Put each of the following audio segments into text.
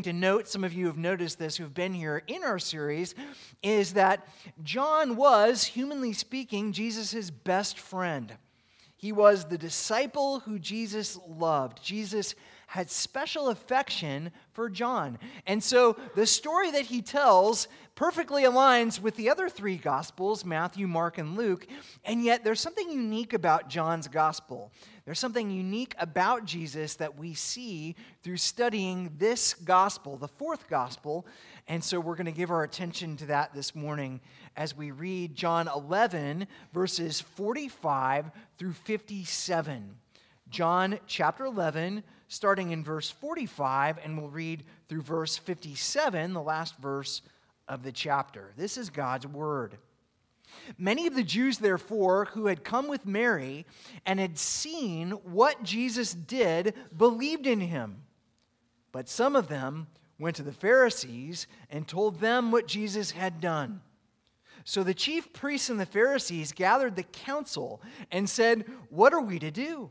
to note, some of you have noticed this who've been here in our series, is that John was, humanly speaking, Jesus' best friend. He was the disciple who Jesus loved. Jesus had special affection for John. And so the story that he tells perfectly aligns with the other three Gospels, Matthew, Mark, and Luke, and yet there's something unique about John's Gospel. There's something unique about Jesus that we see through studying this Gospel, the fourth Gospel, and so we're going to give our attention to that this morning as we read John 11, verses 45 through 57. John chapter 11, starting in verse 45, and we'll read through verse 57, the last verse of the chapter. This is God's word. Many of the Jews, therefore, who had come with Mary and had seen what Jesus did, believed in him. But some of them went to the Pharisees and told them what Jesus had done. So the chief priests and the Pharisees gathered the council and said, "What are we to do?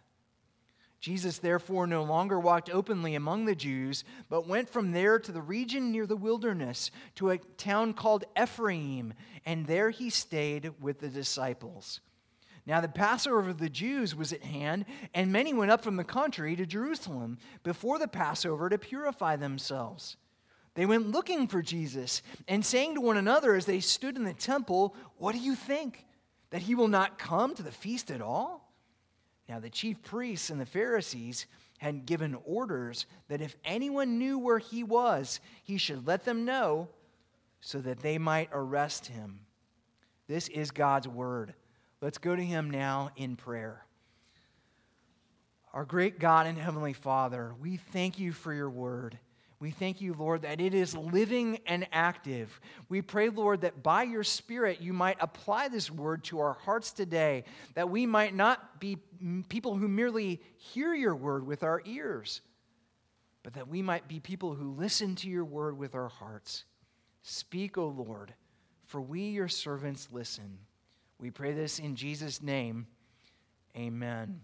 Jesus, therefore, no longer walked openly among the Jews, but went from there to the region near the wilderness, to a town called Ephraim, and there he stayed with the disciples. Now the Passover of the Jews was at hand, and many went up from the country to Jerusalem before the Passover to purify themselves. They went looking for Jesus, and saying to one another as they stood in the temple, "What do you think? That he will not come to the feast at all?" Now the chief priests and the Pharisees had given orders that if anyone knew where he was, he should let them know so that they might arrest him. This is God's word. Let's go to him now in prayer. Our great God and Heavenly Father, we thank you for your word. We thank you, Lord, that it is living and active. We pray, Lord, that by your Spirit you might apply this word to our hearts today, that we might not be people who merely hear your word with our ears, but that we might be people who listen to your word with our hearts. Speak, O Lord, for we, your servants, listen. We pray this in Jesus' name. Amen.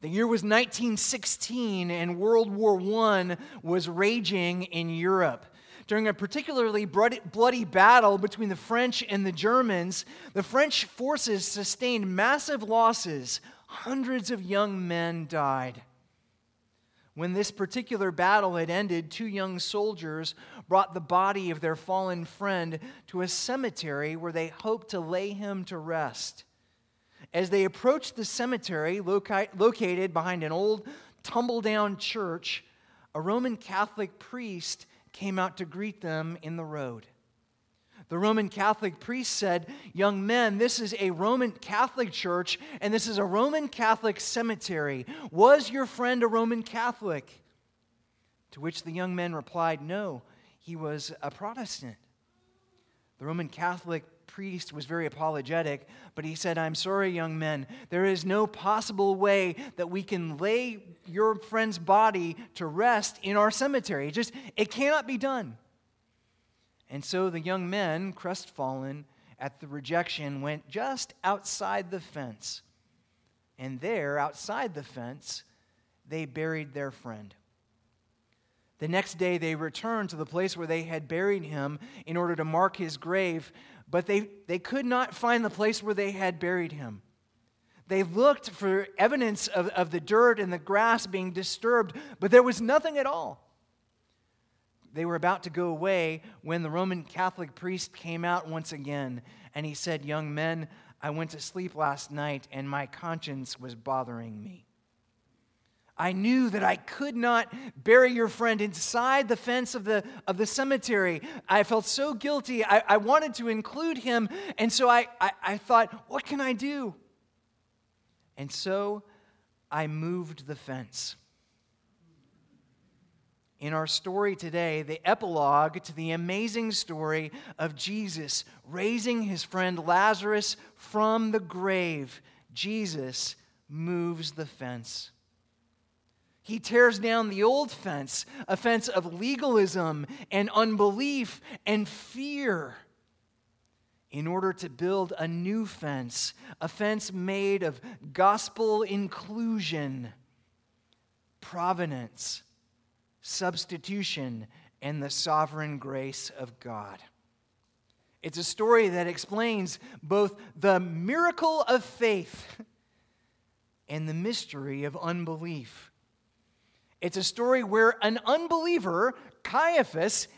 The year was 1916, and World War I was raging in Europe. During a particularly bloody battle between the French and the Germans, the French forces sustained massive losses. Hundreds of young men died. When this particular battle had ended, two young soldiers brought the body of their fallen friend to a cemetery where they hoped to lay him to rest. As they approached the cemetery, located behind an old, tumble-down church, a Roman Catholic priest came out to greet them in the road. The Roman Catholic priest said, "Young men, this is a Roman Catholic church, and this is a Roman Catholic cemetery. Was your friend a Roman Catholic?" To which the young men replied, "No, he was a Protestant." The Roman Catholic priest was very apologetic, but he said, "I'm sorry, young men, there is no possible way that we can lay your friend's body to rest in our cemetery. It cannot be done." And so the young men, crestfallen at the rejection, went just outside the fence. And there, outside the fence, they buried their friend. The next day they returned to the place where they had buried him in order to mark his grave, but they could not find the place where they had buried him. They looked for evidence of the dirt and the grass being disturbed, but there was nothing at all. They were about to go away when the Roman Catholic priest came out once again, and he said, "Young men, I went to sleep last night and my conscience was bothering me. I knew that I could not bury your friend inside the fence of the cemetery. I felt so guilty. I wanted to include him. And so I thought, what can I do? And so I moved the fence. In our story today, the epilogue to the amazing story of Jesus raising his friend Lazarus from the grave, Jesus moves the fence. He tears down the old fence, a fence of legalism and unbelief and fear, in order to build a new fence, a fence made of gospel inclusion, providence, substitution, and the sovereign grace of God. It's a story that explains both the miracle of faith and the mystery of unbelief. It's a story where an unbeliever, Caiaphas,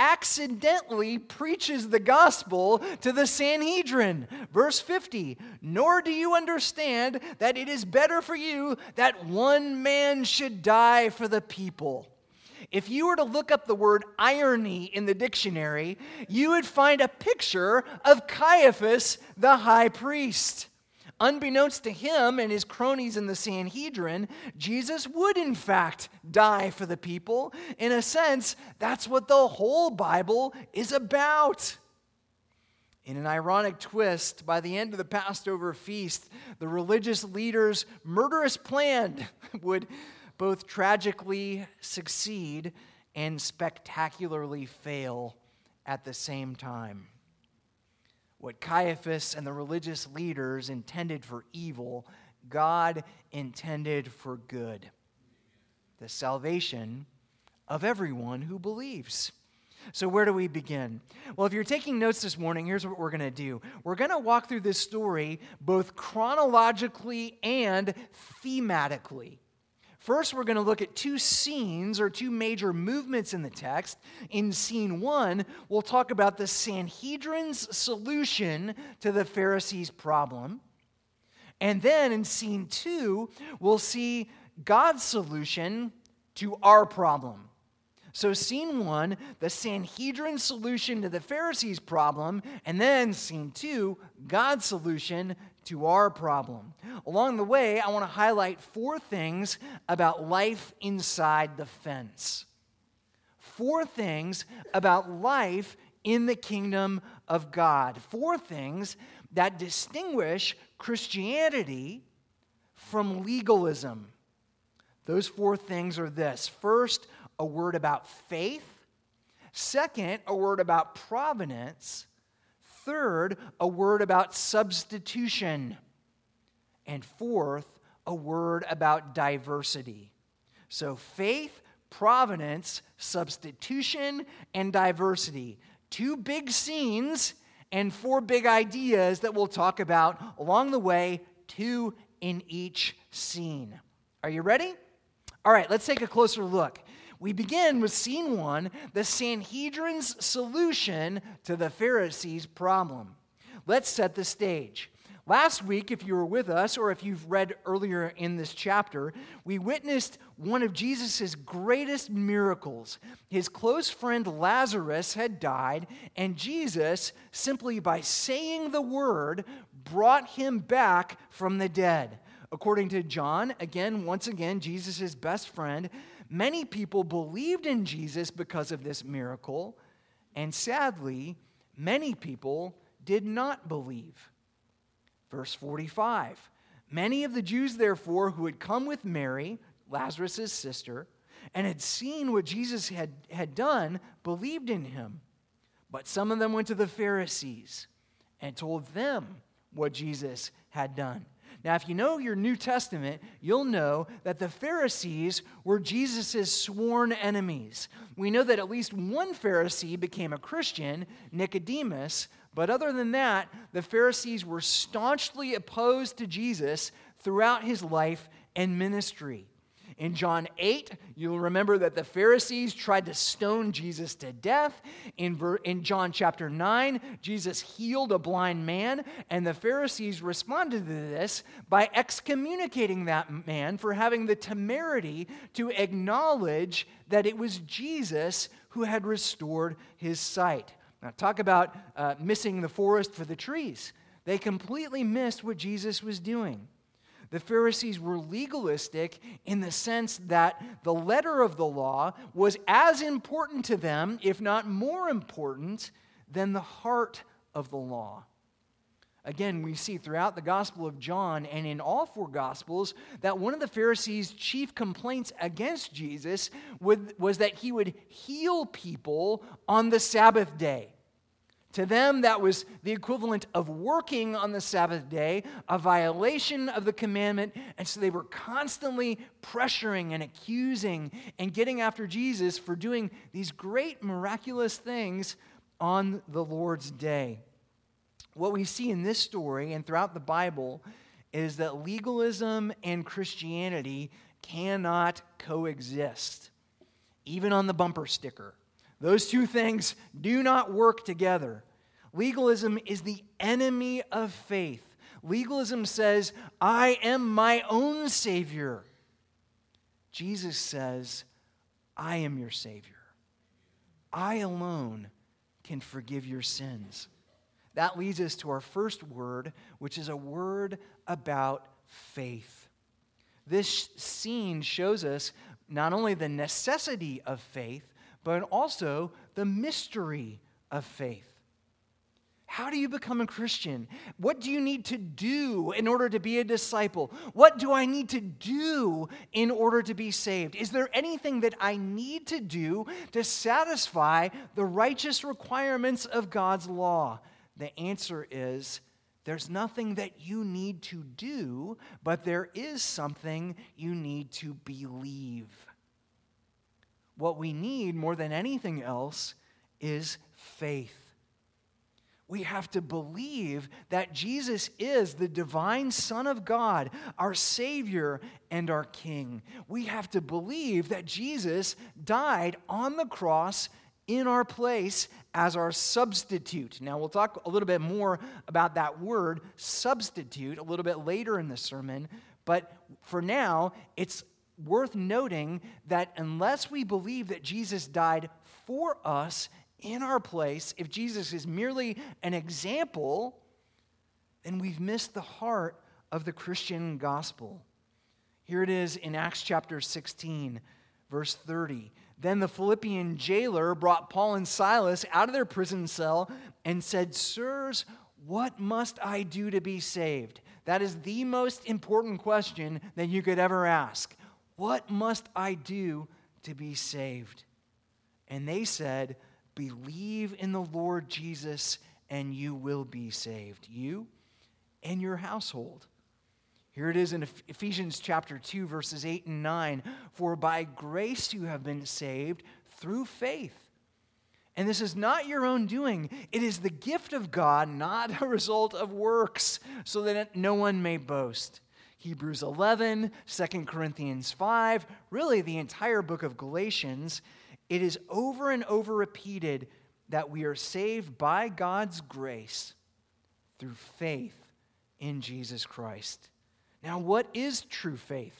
accidentally preaches the gospel to the Sanhedrin. Verse 50, nor do you understand that it is better for you that one man should die for the people. If you were to look up the word irony in the dictionary, you would find a picture of Caiaphas, the high priest. Unbeknownst to him and his cronies in the Sanhedrin, Jesus would in fact die for the people. In a sense, that's what the whole Bible is about. In an ironic twist, by the end of the Passover feast, the religious leaders' murderous plan would both tragically succeed and spectacularly fail at the same time. What Caiaphas and the religious leaders intended for evil, God intended for good. The salvation of everyone who believes. So where do we begin? Well, if you're taking notes this morning, here's what we're going to do. We're going to walk through this story both chronologically and thematically. First, we're going to look at two scenes or two major movements in the text. In scene one, we'll talk about the Sanhedrin's solution to the Pharisees' problem. And then in scene two, we'll see God's solution to our problem. So scene one, the Sanhedrin's solution to the Pharisees' problem, and then scene two, God's solution to our problem. Along the way, I want to highlight four things about life inside the fence. Four things about life in the kingdom of God. Four things that distinguish Christianity from legalism. Those four things are this. First, a word about faith. Second, a word about providence. Third, a word about substitution. And fourth, a word about diversity. So faith, providence, substitution, and diversity. Two big scenes and four big ideas that we'll talk about along the way, two in each scene. Are you ready? All right, let's take a closer look. We begin with scene one, the Sanhedrin's solution to the Pharisees' problem. Let's set the stage. Last week, if you were with us, or if you've read earlier in this chapter, we witnessed one of Jesus' greatest miracles. His close friend Lazarus had died, and Jesus, simply by saying the word, brought him back from the dead. According to John, once again, Jesus' best friend, many people believed in Jesus because of this miracle, and sadly, many people did not believe. Verse 45, many of the Jews, therefore, who had come with Mary, Lazarus' sister, and had seen what Jesus had done, believed in him. But some of them went to the Pharisees and told them what Jesus had done. Now, if you know your New Testament, you'll know that the Pharisees were Jesus' sworn enemies. We know that at least one Pharisee became a Christian, Nicodemus, but other than that, the Pharisees were staunchly opposed to Jesus throughout his life and ministry. In John 8, you'll remember that the Pharisees tried to stone Jesus to death. In John chapter 9, Jesus healed a blind man, and the Pharisees responded to this by excommunicating that man for having the temerity to acknowledge that it was Jesus who had restored his sight. Now, talk about missing the forest for the trees. They completely missed what Jesus was doing. The Pharisees were legalistic in the sense that the letter of the law was as important to them, if not more important, than the heart of the law. Again, we see throughout the Gospel of John and in all four Gospels that one of the Pharisees' chief complaints against Jesus was that he would heal people on the Sabbath day. To them, that was the equivalent of working on the Sabbath day, a violation of the commandment, and so they were constantly pressuring and accusing and getting after Jesus for doing these great miraculous things on the Lord's day. What we see in this story and throughout the Bible is that legalism and Christianity cannot coexist, even on the bumper sticker. Those two things do not work together. Legalism is the enemy of faith. Legalism says, I am my own Savior. Jesus says, I am your Savior. I alone can forgive your sins. That leads us to our first word, which is a word about faith. This scene shows us not only the necessity of faith, but also the mystery of faith. How do you become a Christian? What do you need to do in order to be a disciple? What do I need to do in order to be saved? Is there anything that I need to do to satisfy the righteous requirements of God's law? The answer is, there's nothing that you need to do, but there is something you need to believe. What we need more than anything else is faith. We have to believe that Jesus is the divine Son of God, our Savior and our King. We have to believe that Jesus died on the cross in our place as our substitute. Now, we'll talk a little bit more about that word, substitute, a little bit later in the sermon, but for now, it's worth noting that unless we believe that Jesus died for us in our place, if Jesus is merely an example, then we've missed the heart of the Christian gospel. Here it is in Acts chapter 16, verse 30. Then the Philippian jailer brought Paul and Silas out of their prison cell and said, "Sirs, what must I do to be saved?" That is the most important question that you could ever ask. What must I do to be saved? And they said, believe in the Lord Jesus and you will be saved, you and your household. Here it is in Ephesians chapter 2, verses 8 and 9. For by grace you have been saved through faith. And this is not your own doing. It is the gift of God, not a result of works, so that no one may boast. Hebrews 11, 2 Corinthians 5, really the entire book of Galatians, it is over and over repeated that we are saved by God's grace through faith in Jesus Christ. Now, what is true faith?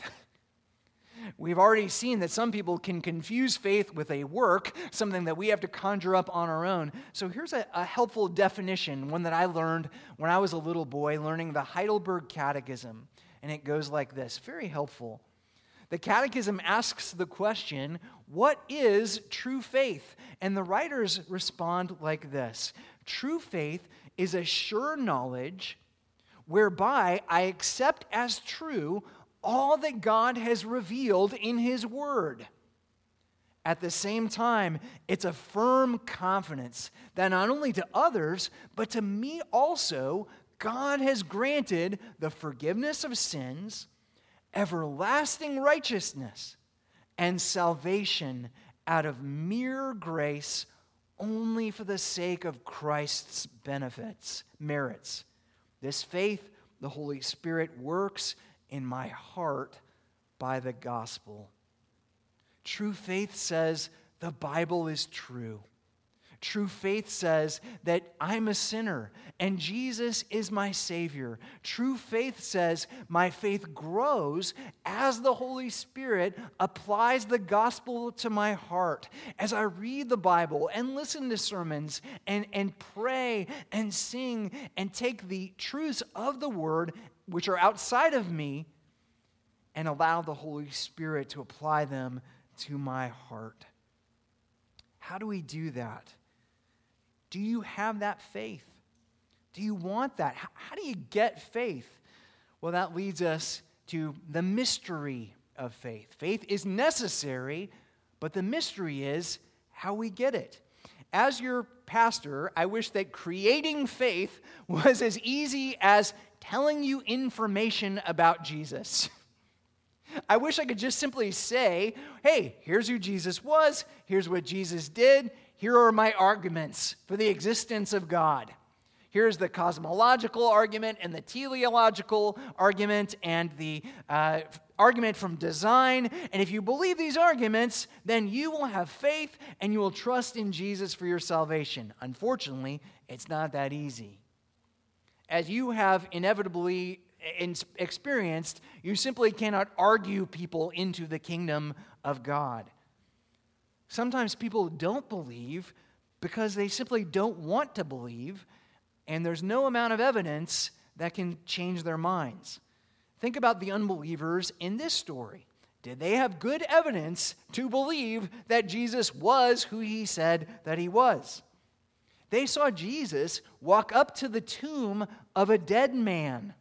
We've already seen that some people can confuse faith with a work, something that we have to conjure up on our own. So here's a helpful definition, one that I learned when I was a little boy learning the Heidelberg Catechism. And it goes like this, very helpful. The Catechism asks the question, what is true faith? And the writers respond like this, true faith is a sure knowledge whereby I accept as true all that God has revealed in His Word. At the same time, it's a firm confidence that not only to others, but to me also, God has granted the forgiveness of sins, everlasting righteousness, and salvation out of mere grace only for the sake of Christ's benefits, merits. This faith, the Holy Spirit works in my heart by the gospel. True faith says the Bible is true. True faith says that I'm a sinner and Jesus is my Savior. True faith says my faith grows as the Holy Spirit applies the gospel to my heart. As I read the Bible and listen to sermons and pray and sing and take the truths of the Word, which are outside of me, and allow the Holy Spirit to apply them to my heart. How do we do that? Do you have that faith? Do you want that? How do you get faith? Well, that leads us to the mystery of faith. Faith is necessary, but the mystery is how we get it. As your pastor, I wish that creating faith was as easy as telling you information about Jesus. I wish I could just simply say, hey, here's who Jesus was, here's what Jesus did, here are my arguments for the existence of God. Here's the cosmological argument and the teleological argument and the argument from design. And if you believe these arguments, then you will have faith and you will trust in Jesus for your salvation. Unfortunately, it's not that easy. As you have inevitably experienced, you simply cannot argue people into the kingdom of God. Sometimes people don't believe because they simply don't want to believe, and there's no amount of evidence that can change their minds. Think about the unbelievers in this story. Did they have good evidence to believe that Jesus was who he said that he was? They saw Jesus walk up to the tomb of a dead man.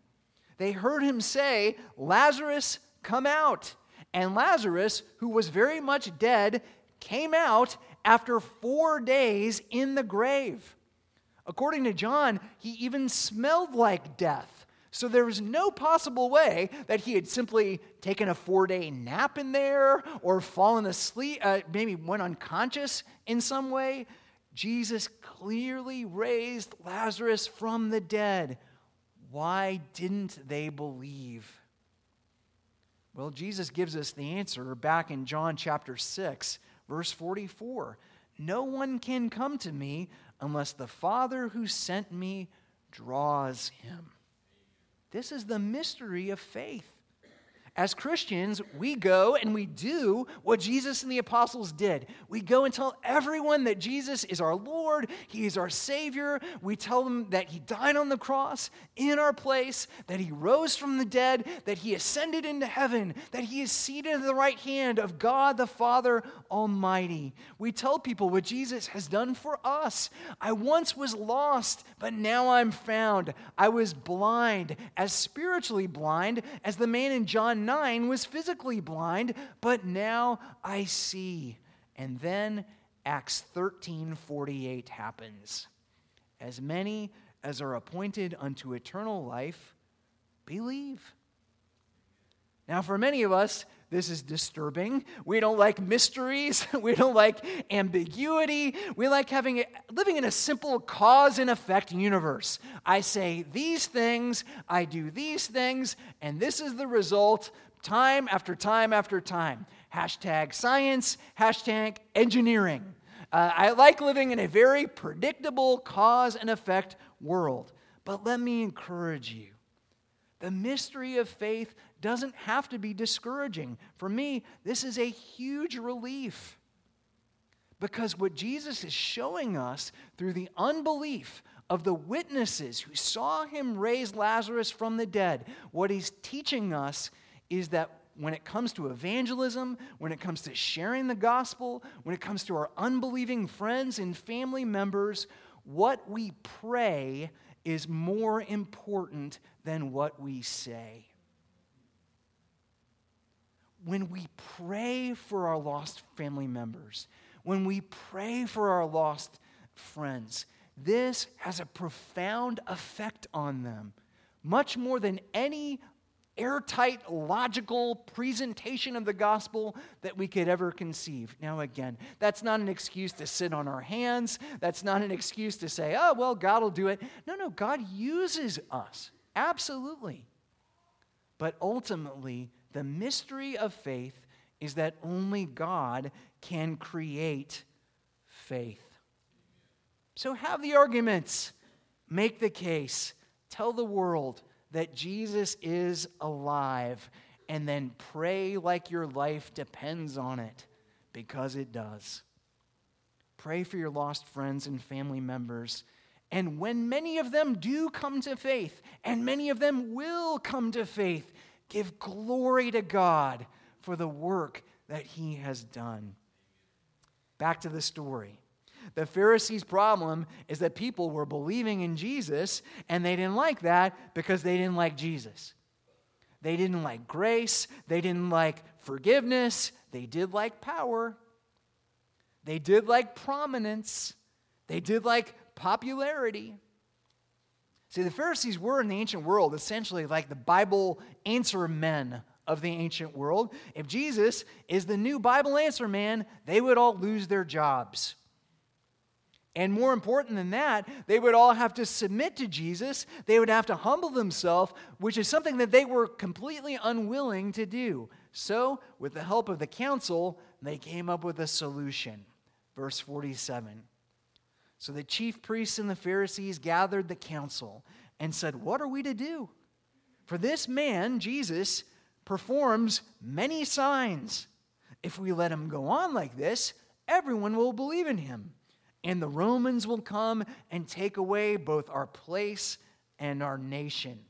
They heard him say, "Lazarus, come out." And Lazarus, who was very much dead, came out after 4 days in the grave. According to John, he even smelled like death. So there was no possible way that he had simply taken a 4-day nap in there or fallen asleep, maybe went unconscious in some way. Jesus clearly raised Lazarus from the dead. Why didn't they believe? Well, Jesus gives us the answer back in John chapter 6, verse 44. No one can come to me unless the Father who sent me draws him. This is the mystery of faith. As Christians, we go and we do what Jesus and the apostles did. We go and tell everyone that Jesus is our Lord, he is our Savior. We tell them that he died on the cross in our place, that he rose from the dead, that he ascended into heaven, that he is seated at the right hand of God the Father Almighty. We tell people what Jesus has done for us. I once was lost, but now I'm found. I was blind, as spiritually blind as the man in John 9 was physically blind, but now I see. And then Acts 13:48 happens. As many as are appointed unto eternal life, believe. Now, for many of us, this is disturbing. We don't like mysteries. We don't like ambiguity. We like living in a simple cause and effect universe. I say these things, I do these things, and this is the result time after time after time. Hashtag science, hashtag engineering. I like living in a very predictable cause and effect world. But let me encourage you. The mystery of faith doesn't have to be discouraging. For me, this is a huge relief. Because what Jesus is showing us through the unbelief of the witnesses who saw him raise Lazarus from the dead, what he's teaching us is that when it comes to evangelism, when it comes to sharing the gospel, when it comes to our unbelieving friends and family members, what we pray is more important than what we say. When we pray for our lost family members, when we pray for our lost friends, this has a profound effect on them, much more than any airtight, logical presentation of the gospel that we could ever conceive. Now, again, that's not an excuse to sit on our hands. That's not an excuse to say, oh, well, God will do it. No, God uses us. Absolutely. But ultimately, The mystery of faith is that only God can create faith. So have the arguments. Make the case. Tell the world that Jesus is alive, and then pray like your life depends on it, because it does. Pray for your lost friends and family members, and when many of them do come to faith, and many of them will come to faith, give glory to God for the work that he has done. Back to the story. The Pharisees' problem is that people were believing in Jesus, and they didn't like that because they didn't like Jesus. They didn't like grace. They didn't like forgiveness. They did like power. They did like prominence. They did like popularity. See, the Pharisees were in the ancient world essentially like the Bible answer men of the ancient world. If Jesus is the new Bible answer man, they would all lose their jobs. And more important than that, they would all have to submit to Jesus. They would have to humble themselves, which is something that they were completely unwilling to do. So, with the help of the council, they came up with a solution. Verse 47. So the chief priests and the Pharisees gathered the council and said, "What are we to do? For this man, Jesus, performs many signs. If we let him go on like this, everyone will believe in him. And the Romans will come and take away both our place and our nation."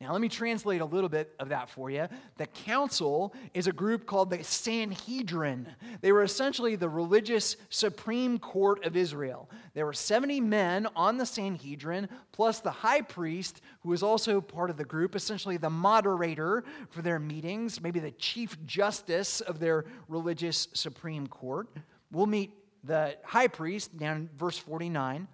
Now, let me translate a little bit of that for you. The council is a group called the Sanhedrin. They were essentially the religious supreme court of Israel. There were 70 men on the Sanhedrin, plus the high priest, who was also part of the group, essentially the moderator for their meetings, maybe the chief justice of their religious supreme court. We'll meet the high priest, down in verse 49.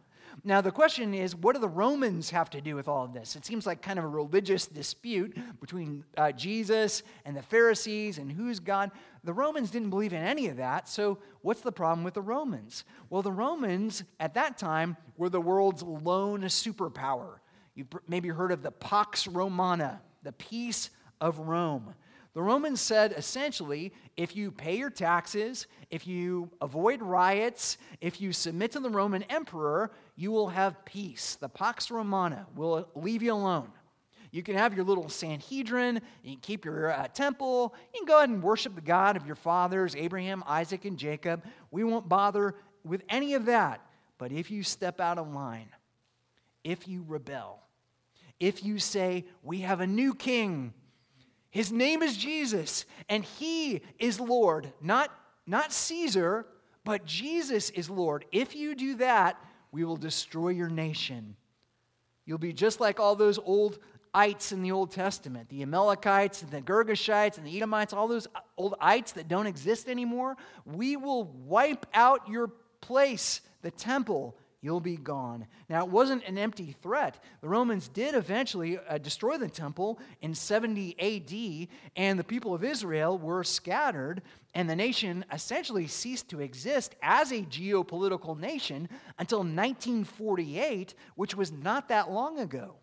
Now the question is, what do the Romans have to do with all of this? It seems like kind of a religious dispute between Jesus and the Pharisees and who's God. The Romans didn't believe in any of that, so what's the problem with the Romans? Well, the Romans at that time were the world's lone superpower. You've maybe heard of the Pax Romana, the peace of Rome. The Romans said, essentially, if you pay your taxes, if you avoid riots, if you submit to the Roman emperor, you will have peace. The Pax Romana will leave you alone. You can have your little Sanhedrin, you can keep your temple, you can go ahead and worship the God of your fathers, Abraham, Isaac, and Jacob. We won't bother with any of that. But if you step out of line, if you rebel, if you say, we have a new king, his name is Jesus, and he is Lord, not Caesar, but Jesus is Lord. If you do that, we will destroy your nation. You'll be just like all those old ites in the Old Testament, the Amalekites and the Girgashites and the Edomites, all those old ites that don't exist anymore. We will wipe out your place, the temple. You'll be gone. Now, it wasn't an empty threat. The Romans did eventually destroy the temple in 70 A.D., and the people of Israel were scattered, and the nation essentially ceased to exist as a geopolitical nation until 1948, which was not that long ago.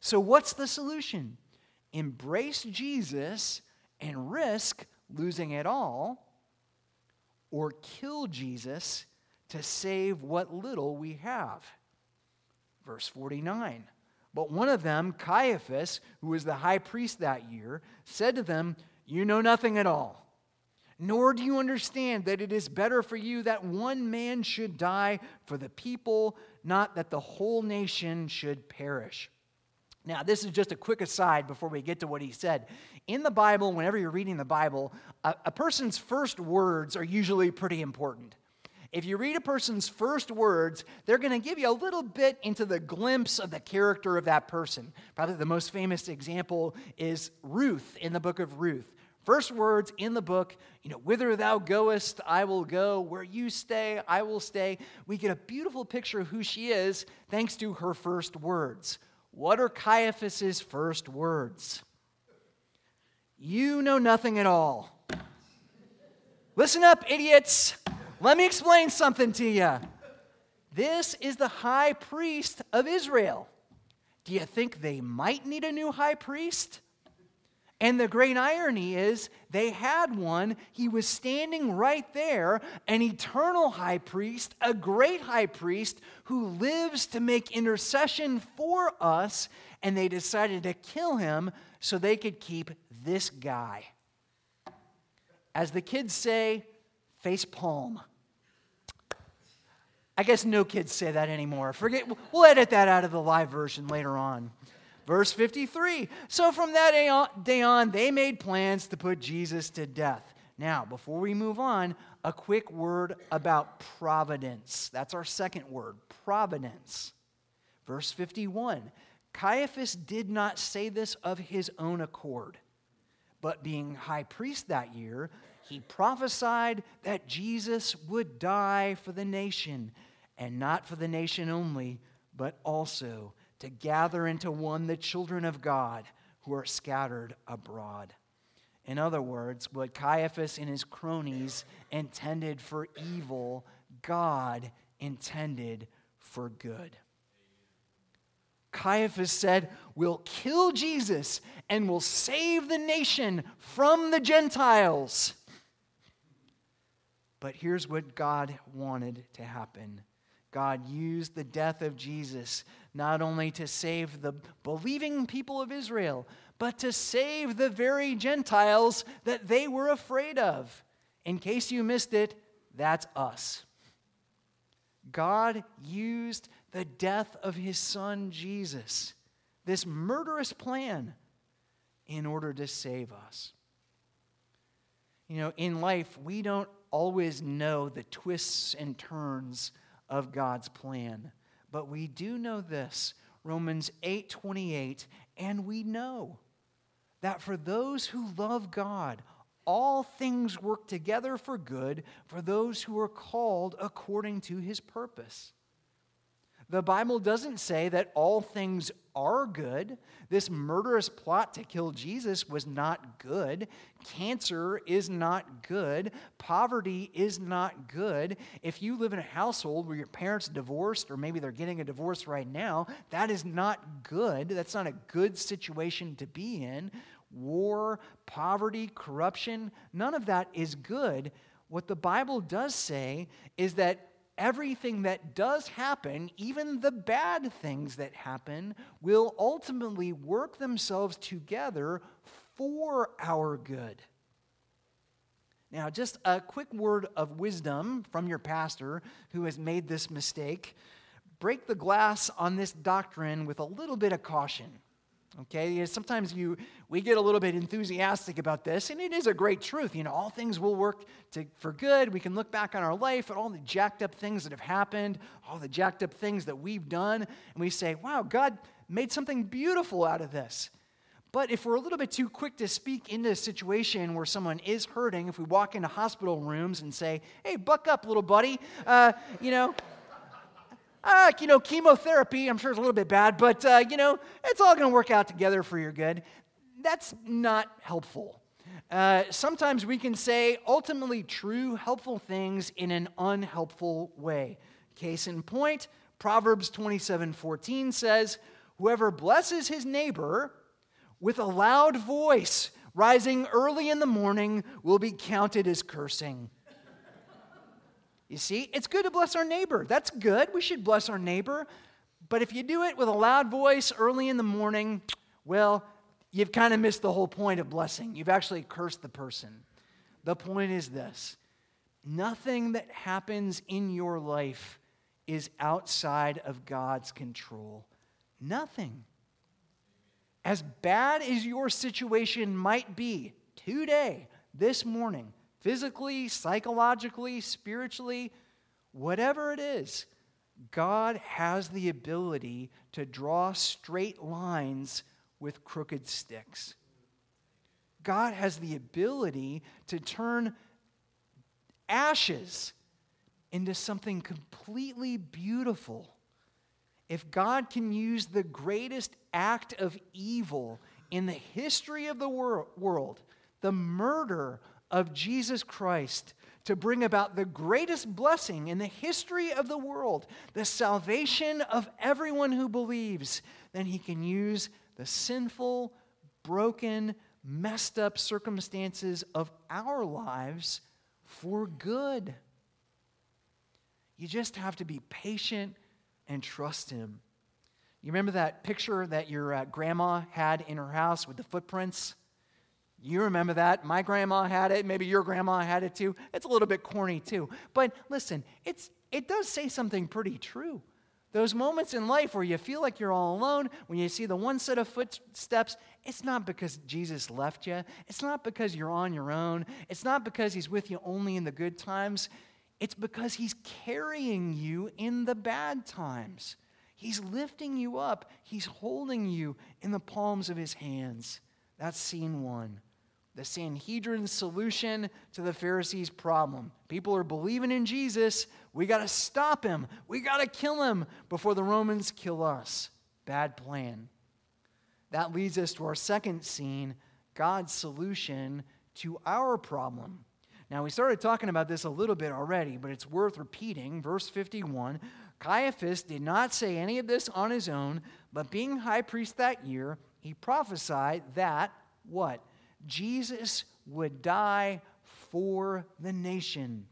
So what's the solution? Embrace Jesus and risk losing it all, or kill Jesus to save what little we have. Verse 49, but one of them, Caiaphas, who was the high priest that year, said to them, "You know nothing at all, nor do you understand that it is better for you that one man should die for the people, not that the whole nation should perish." Now, this is just a quick aside before we get to what he said. In the Bible, whenever you're reading the Bible, a person's first words are usually pretty important. If you read a person's first words, they're going to give you a little bit into the glimpse of the character of that person. Probably the most famous example is Ruth in the book of Ruth. First words in the book, whither thou goest, I will go. Where you stay, I will stay. We get a beautiful picture of who she is thanks to her first words. What are Caiaphas's first words? "You know nothing at all. Listen up, idiots. Let me explain something to you. This is the high priest of Israel. Do you think they might need a new high priest? And the great irony is they had one. He was standing right there, an eternal high priest, a great high priest who lives to make intercession for us, and they decided to kill him so they could keep this guy. As the kids say, face palm. I guess no kids say that anymore. We'll edit that out of the live version later on. Verse 53, so from that day on, they made plans to put Jesus to death. Now, before we move on, a quick word about providence. That's our second word, providence. Verse 51, Caiaphas did not say this of his own accord, but being high priest that year, he prophesied that Jesus would die for the nation, and not for the nation only, but also to gather into one the children of God who are scattered abroad. In other words, what Caiaphas and his cronies intended for evil, God intended for good. Caiaphas said, we'll kill Jesus and we'll save the nation from the Gentiles. But here's what God wanted to happen. God used the death of Jesus not only to save the believing people of Israel, but to save the very Gentiles that they were afraid of. In case you missed it, that's us. God used the death of his son Jesus, this murderous plan, in order to save us. You know, in life, we don't always know the twists and turns of God's plan. But we do know this, Romans 8:28, and we know that for those who love God, all things work together for good for those who are called according to his purpose. The Bible doesn't say that all things are good. This murderous plot to kill Jesus was not good. Cancer is not good. Poverty is not good. If you live in a household where your parents divorced, or maybe they're getting a divorce right now, that is not good. That's not a good situation to be in. War, poverty, corruption, none of that is good. What the Bible does say is that everything that does happen, even the bad things that happen, will ultimately work themselves together for our good. Now, just a quick word of wisdom from your pastor who has made this mistake. Break the glass on this doctrine with a little bit of caution. Okay, sometimes we get a little bit enthusiastic about this, and it is a great truth. You know, all things will work for good. We can look back on our life at all the jacked up things that have happened, all the jacked up things that we've done, and we say, wow, God made something beautiful out of this. But if we're a little bit too quick to speak into a situation where someone is hurting, if we walk into hospital rooms and say, hey, buck up, little buddy, chemotherapy, I'm sure it's a little bit bad, but, it's all going to work out together for your good. That's not helpful. Sometimes we can say ultimately true, helpful things in an unhelpful way. Case in point, Proverbs 27:14 says, whoever blesses his neighbor with a loud voice, rising early in the morning, will be counted as cursing. You see, it's good to bless our neighbor. That's good. We should bless our neighbor. But if you do it with a loud voice early in the morning, well, you've kind of missed the whole point of blessing. You've actually cursed the person. The point is this. Nothing that happens in your life is outside of God's control. Nothing. As bad as your situation might be today, this morning, physically, psychologically, spiritually, whatever it is, God has the ability to draw straight lines with crooked sticks. God has the ability to turn ashes into something completely beautiful. If God can use the greatest act of evil in the history of the world, the murder of Jesus Christ, to bring about the greatest blessing in the history of the world, the salvation of everyone who believes, then he can use the sinful, broken, messed up circumstances of our lives for good. You just have to be patient and trust Him. You remember that picture that your grandma had in her house with the footprints? You remember that. My grandma had it. Maybe your grandma had it too. It's a little bit corny too. But listen, it does say something pretty true. Those moments in life where you feel like you're all alone, when you see the one set of footsteps, it's not because Jesus left you. It's not because you're on your own. It's not because He's with you only in the good times. It's because He's carrying you in the bad times. He's lifting you up. He's holding you in the palms of His hands. That's scene one. The Sanhedrin's solution to the Pharisees' problem. People are believing in Jesus. We got to stop Him. We got to kill Him before the Romans kill us. Bad plan. That leads us to our second scene, God's solution to our problem. Now, we started talking about this a little bit already, but it's worth repeating. Verse 51, Caiaphas did not say any of this on his own, but being high priest that year, he prophesied that, what? Jesus would die for the nation.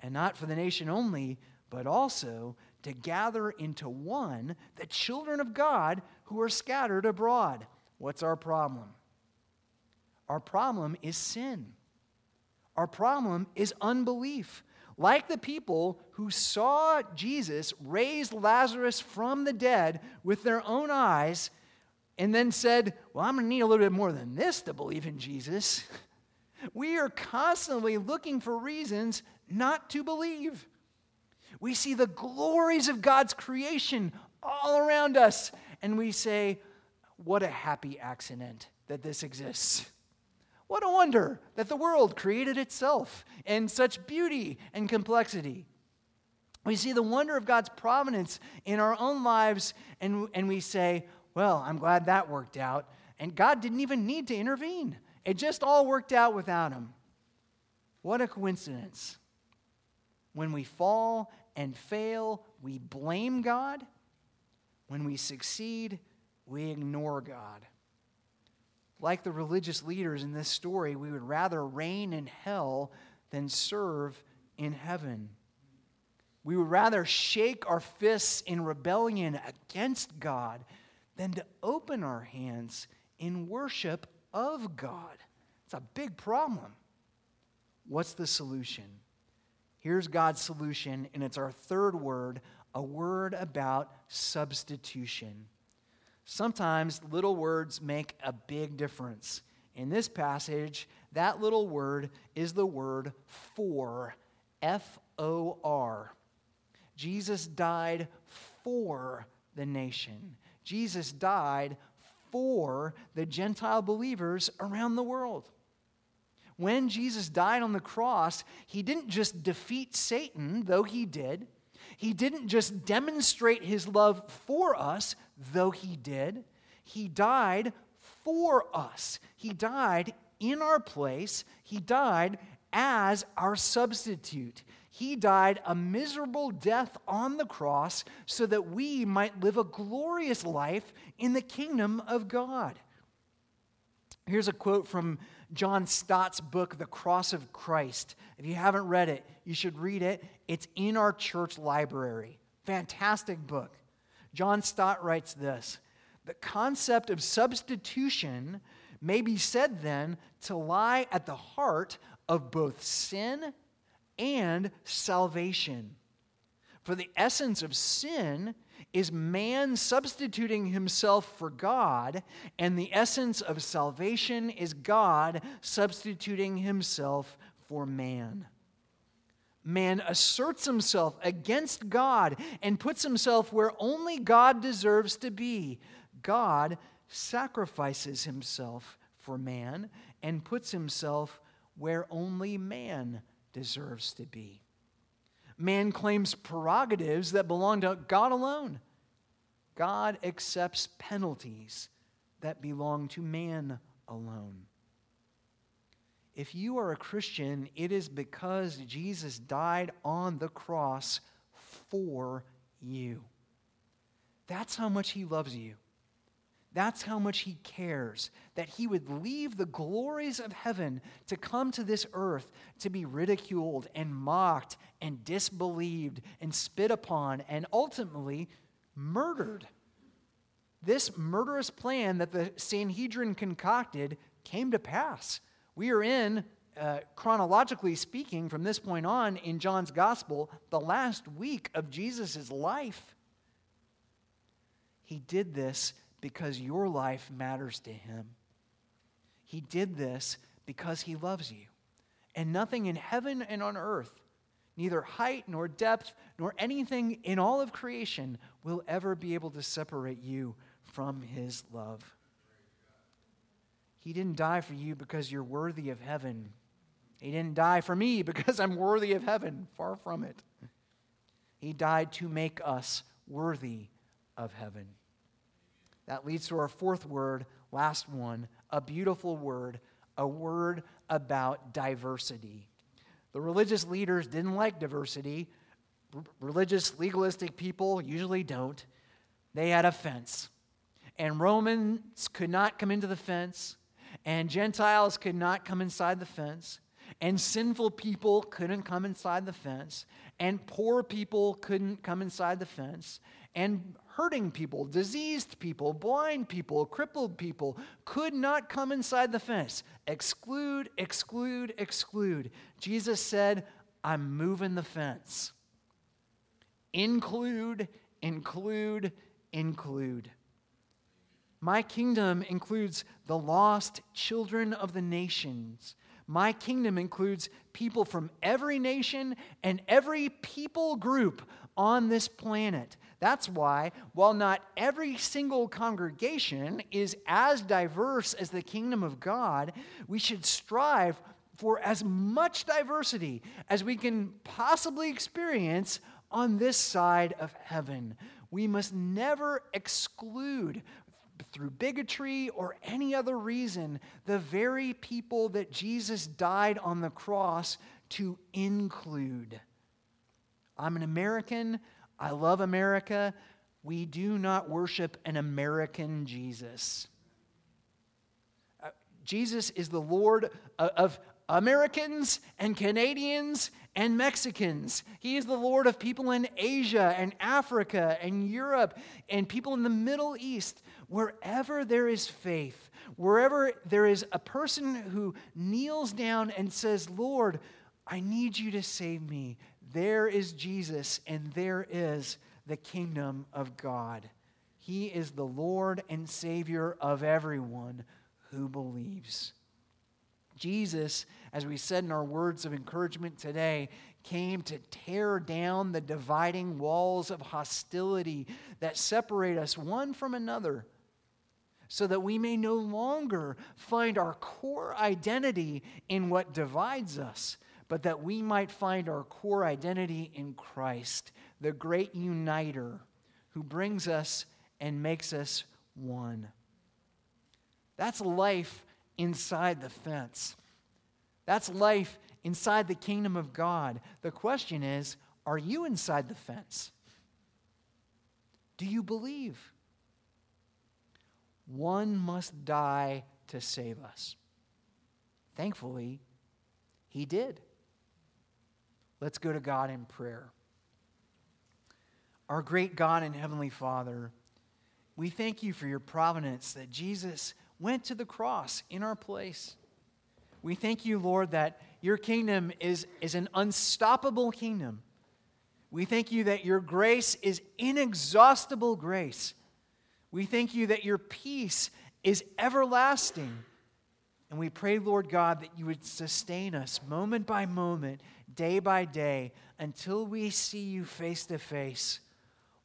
And not for the nation only, but also to gather into one the children of God who are scattered abroad. What's our problem? Our problem is sin. Our problem is unbelief. Like the people who saw Jesus raise Lazarus from the dead with their own eyes, and then said, well, I'm going to need a little bit more than this to believe in Jesus. We are constantly looking for reasons not to believe. We see the glories of God's creation all around us, and we say, what a happy accident that this exists. What a wonder that the world created itself in such beauty and complexity. We see the wonder of God's providence in our own lives, and we say, well, I'm glad that worked out. And God didn't even need to intervene. It just all worked out without Him. What a coincidence. When we fall and fail, we blame God. When we succeed, we ignore God. Like the religious leaders in this story, we would rather reign in hell than serve in heaven. We would rather shake our fists in rebellion against God than to open our hands in worship of God. It's a big problem. What's the solution? Here's God's solution, and it's our third word, a word about substitution. Sometimes little words make a big difference. In this passage, that little word is the word for, F-O-R. Jesus died for the nation. Jesus died for the Gentile believers around the world. When Jesus died on the cross, He didn't just defeat Satan, though He did. He didn't just demonstrate His love for us, though He did. He died for us. He died in our place. He died as our substitute. He died a miserable death on the cross so that we might live a glorious life in the kingdom of God. Here's a quote from John Stott's book, The Cross of Christ. If you haven't read it, you should read it. It's in our church library. Fantastic book. John Stott writes this, "The concept of substitution may be said then to lie at the heart of both sin and salvation. For the essence of sin is man substituting himself for God, and the essence of salvation is God substituting Himself for man. Man asserts himself against God and puts himself where only God deserves to be. God sacrifices Himself for man and puts Himself where only man deserves to be. Man claims prerogatives that belong to God alone. God accepts penalties that belong to man alone." If you are a Christian, it is because Jesus died on the cross for you. That's how much He loves you. That's how much he cares, that he would leave the glories of heaven to come to this earth to be ridiculed and mocked and disbelieved and spit upon and ultimately murdered. This murderous plan that the Sanhedrin concocted came to pass. We are in, chronologically speaking, from this point on in John's gospel, the last week of Jesus' life. He did this because your life matters to him. He did this because he loves you. And nothing in heaven and on earth, neither height nor depth nor anything in all of creation, will ever be able to separate you from his love. He didn't die for you because you're worthy of heaven. He didn't die for me because I'm worthy of heaven. Far from it. He died to make us worthy of heaven. That leads to our fourth word, last one, a beautiful word, a word about diversity. The religious leaders didn't like diversity. Religious, legalistic people usually don't. They had a fence. And Romans could not come into the fence. And Gentiles could not come inside the fence. And sinful people couldn't come inside the fence. And poor people couldn't come inside the fence. And hurting people, diseased people, blind people, crippled people could not come inside the fence. Exclude, exclude, exclude. Jesus said, I'm moving the fence. Include, include, include. My kingdom includes the lost children of the nations. My kingdom includes people from every nation and every people group on this planet. That's why, while not every single congregation is as diverse as the kingdom of God, we should strive for as much diversity as we can possibly experience on this side of heaven. We must never exclude, through bigotry or any other reason, the very people that Jesus died on the cross to include. I'm an American. I love America. We do not worship an American Jesus. Jesus is the Lord of Americans and Canadians and Mexicans. He is the Lord of people in Asia and Africa and Europe and people in the Middle East. Wherever there is faith, wherever there is a person who kneels down and says, Lord, I need you to save me, there is Jesus, and there is the kingdom of God. He is the Lord and Savior of everyone who believes. Jesus, as we said in our words of encouragement today, came to tear down the dividing walls of hostility that separate us one from another, so that we may no longer find our core identity in what divides us, but that we might find our core identity in Christ, the great uniter who brings us and makes us one. That's life inside the fence. That's life inside the kingdom of God. The question is, are you inside the fence? Do you believe? One must die to save us. Thankfully, he did. Let's go to God in prayer. Our great God and Heavenly Father, we thank you for your providence that Jesus went to the cross in our place. We thank you, Lord, that your kingdom is an unstoppable kingdom. We thank you that your grace is inexhaustible grace. We thank you that your peace is everlasting. And we pray, Lord God, that you would sustain us moment by moment, day by day, until we see you face to face.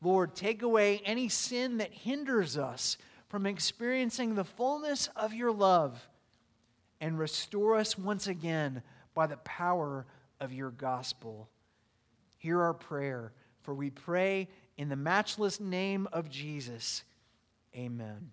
Lord, take away any sin that hinders us from experiencing the fullness of your love, and restore us once again by the power of your gospel. Hear our prayer, for we pray in the matchless name of Jesus. Amen.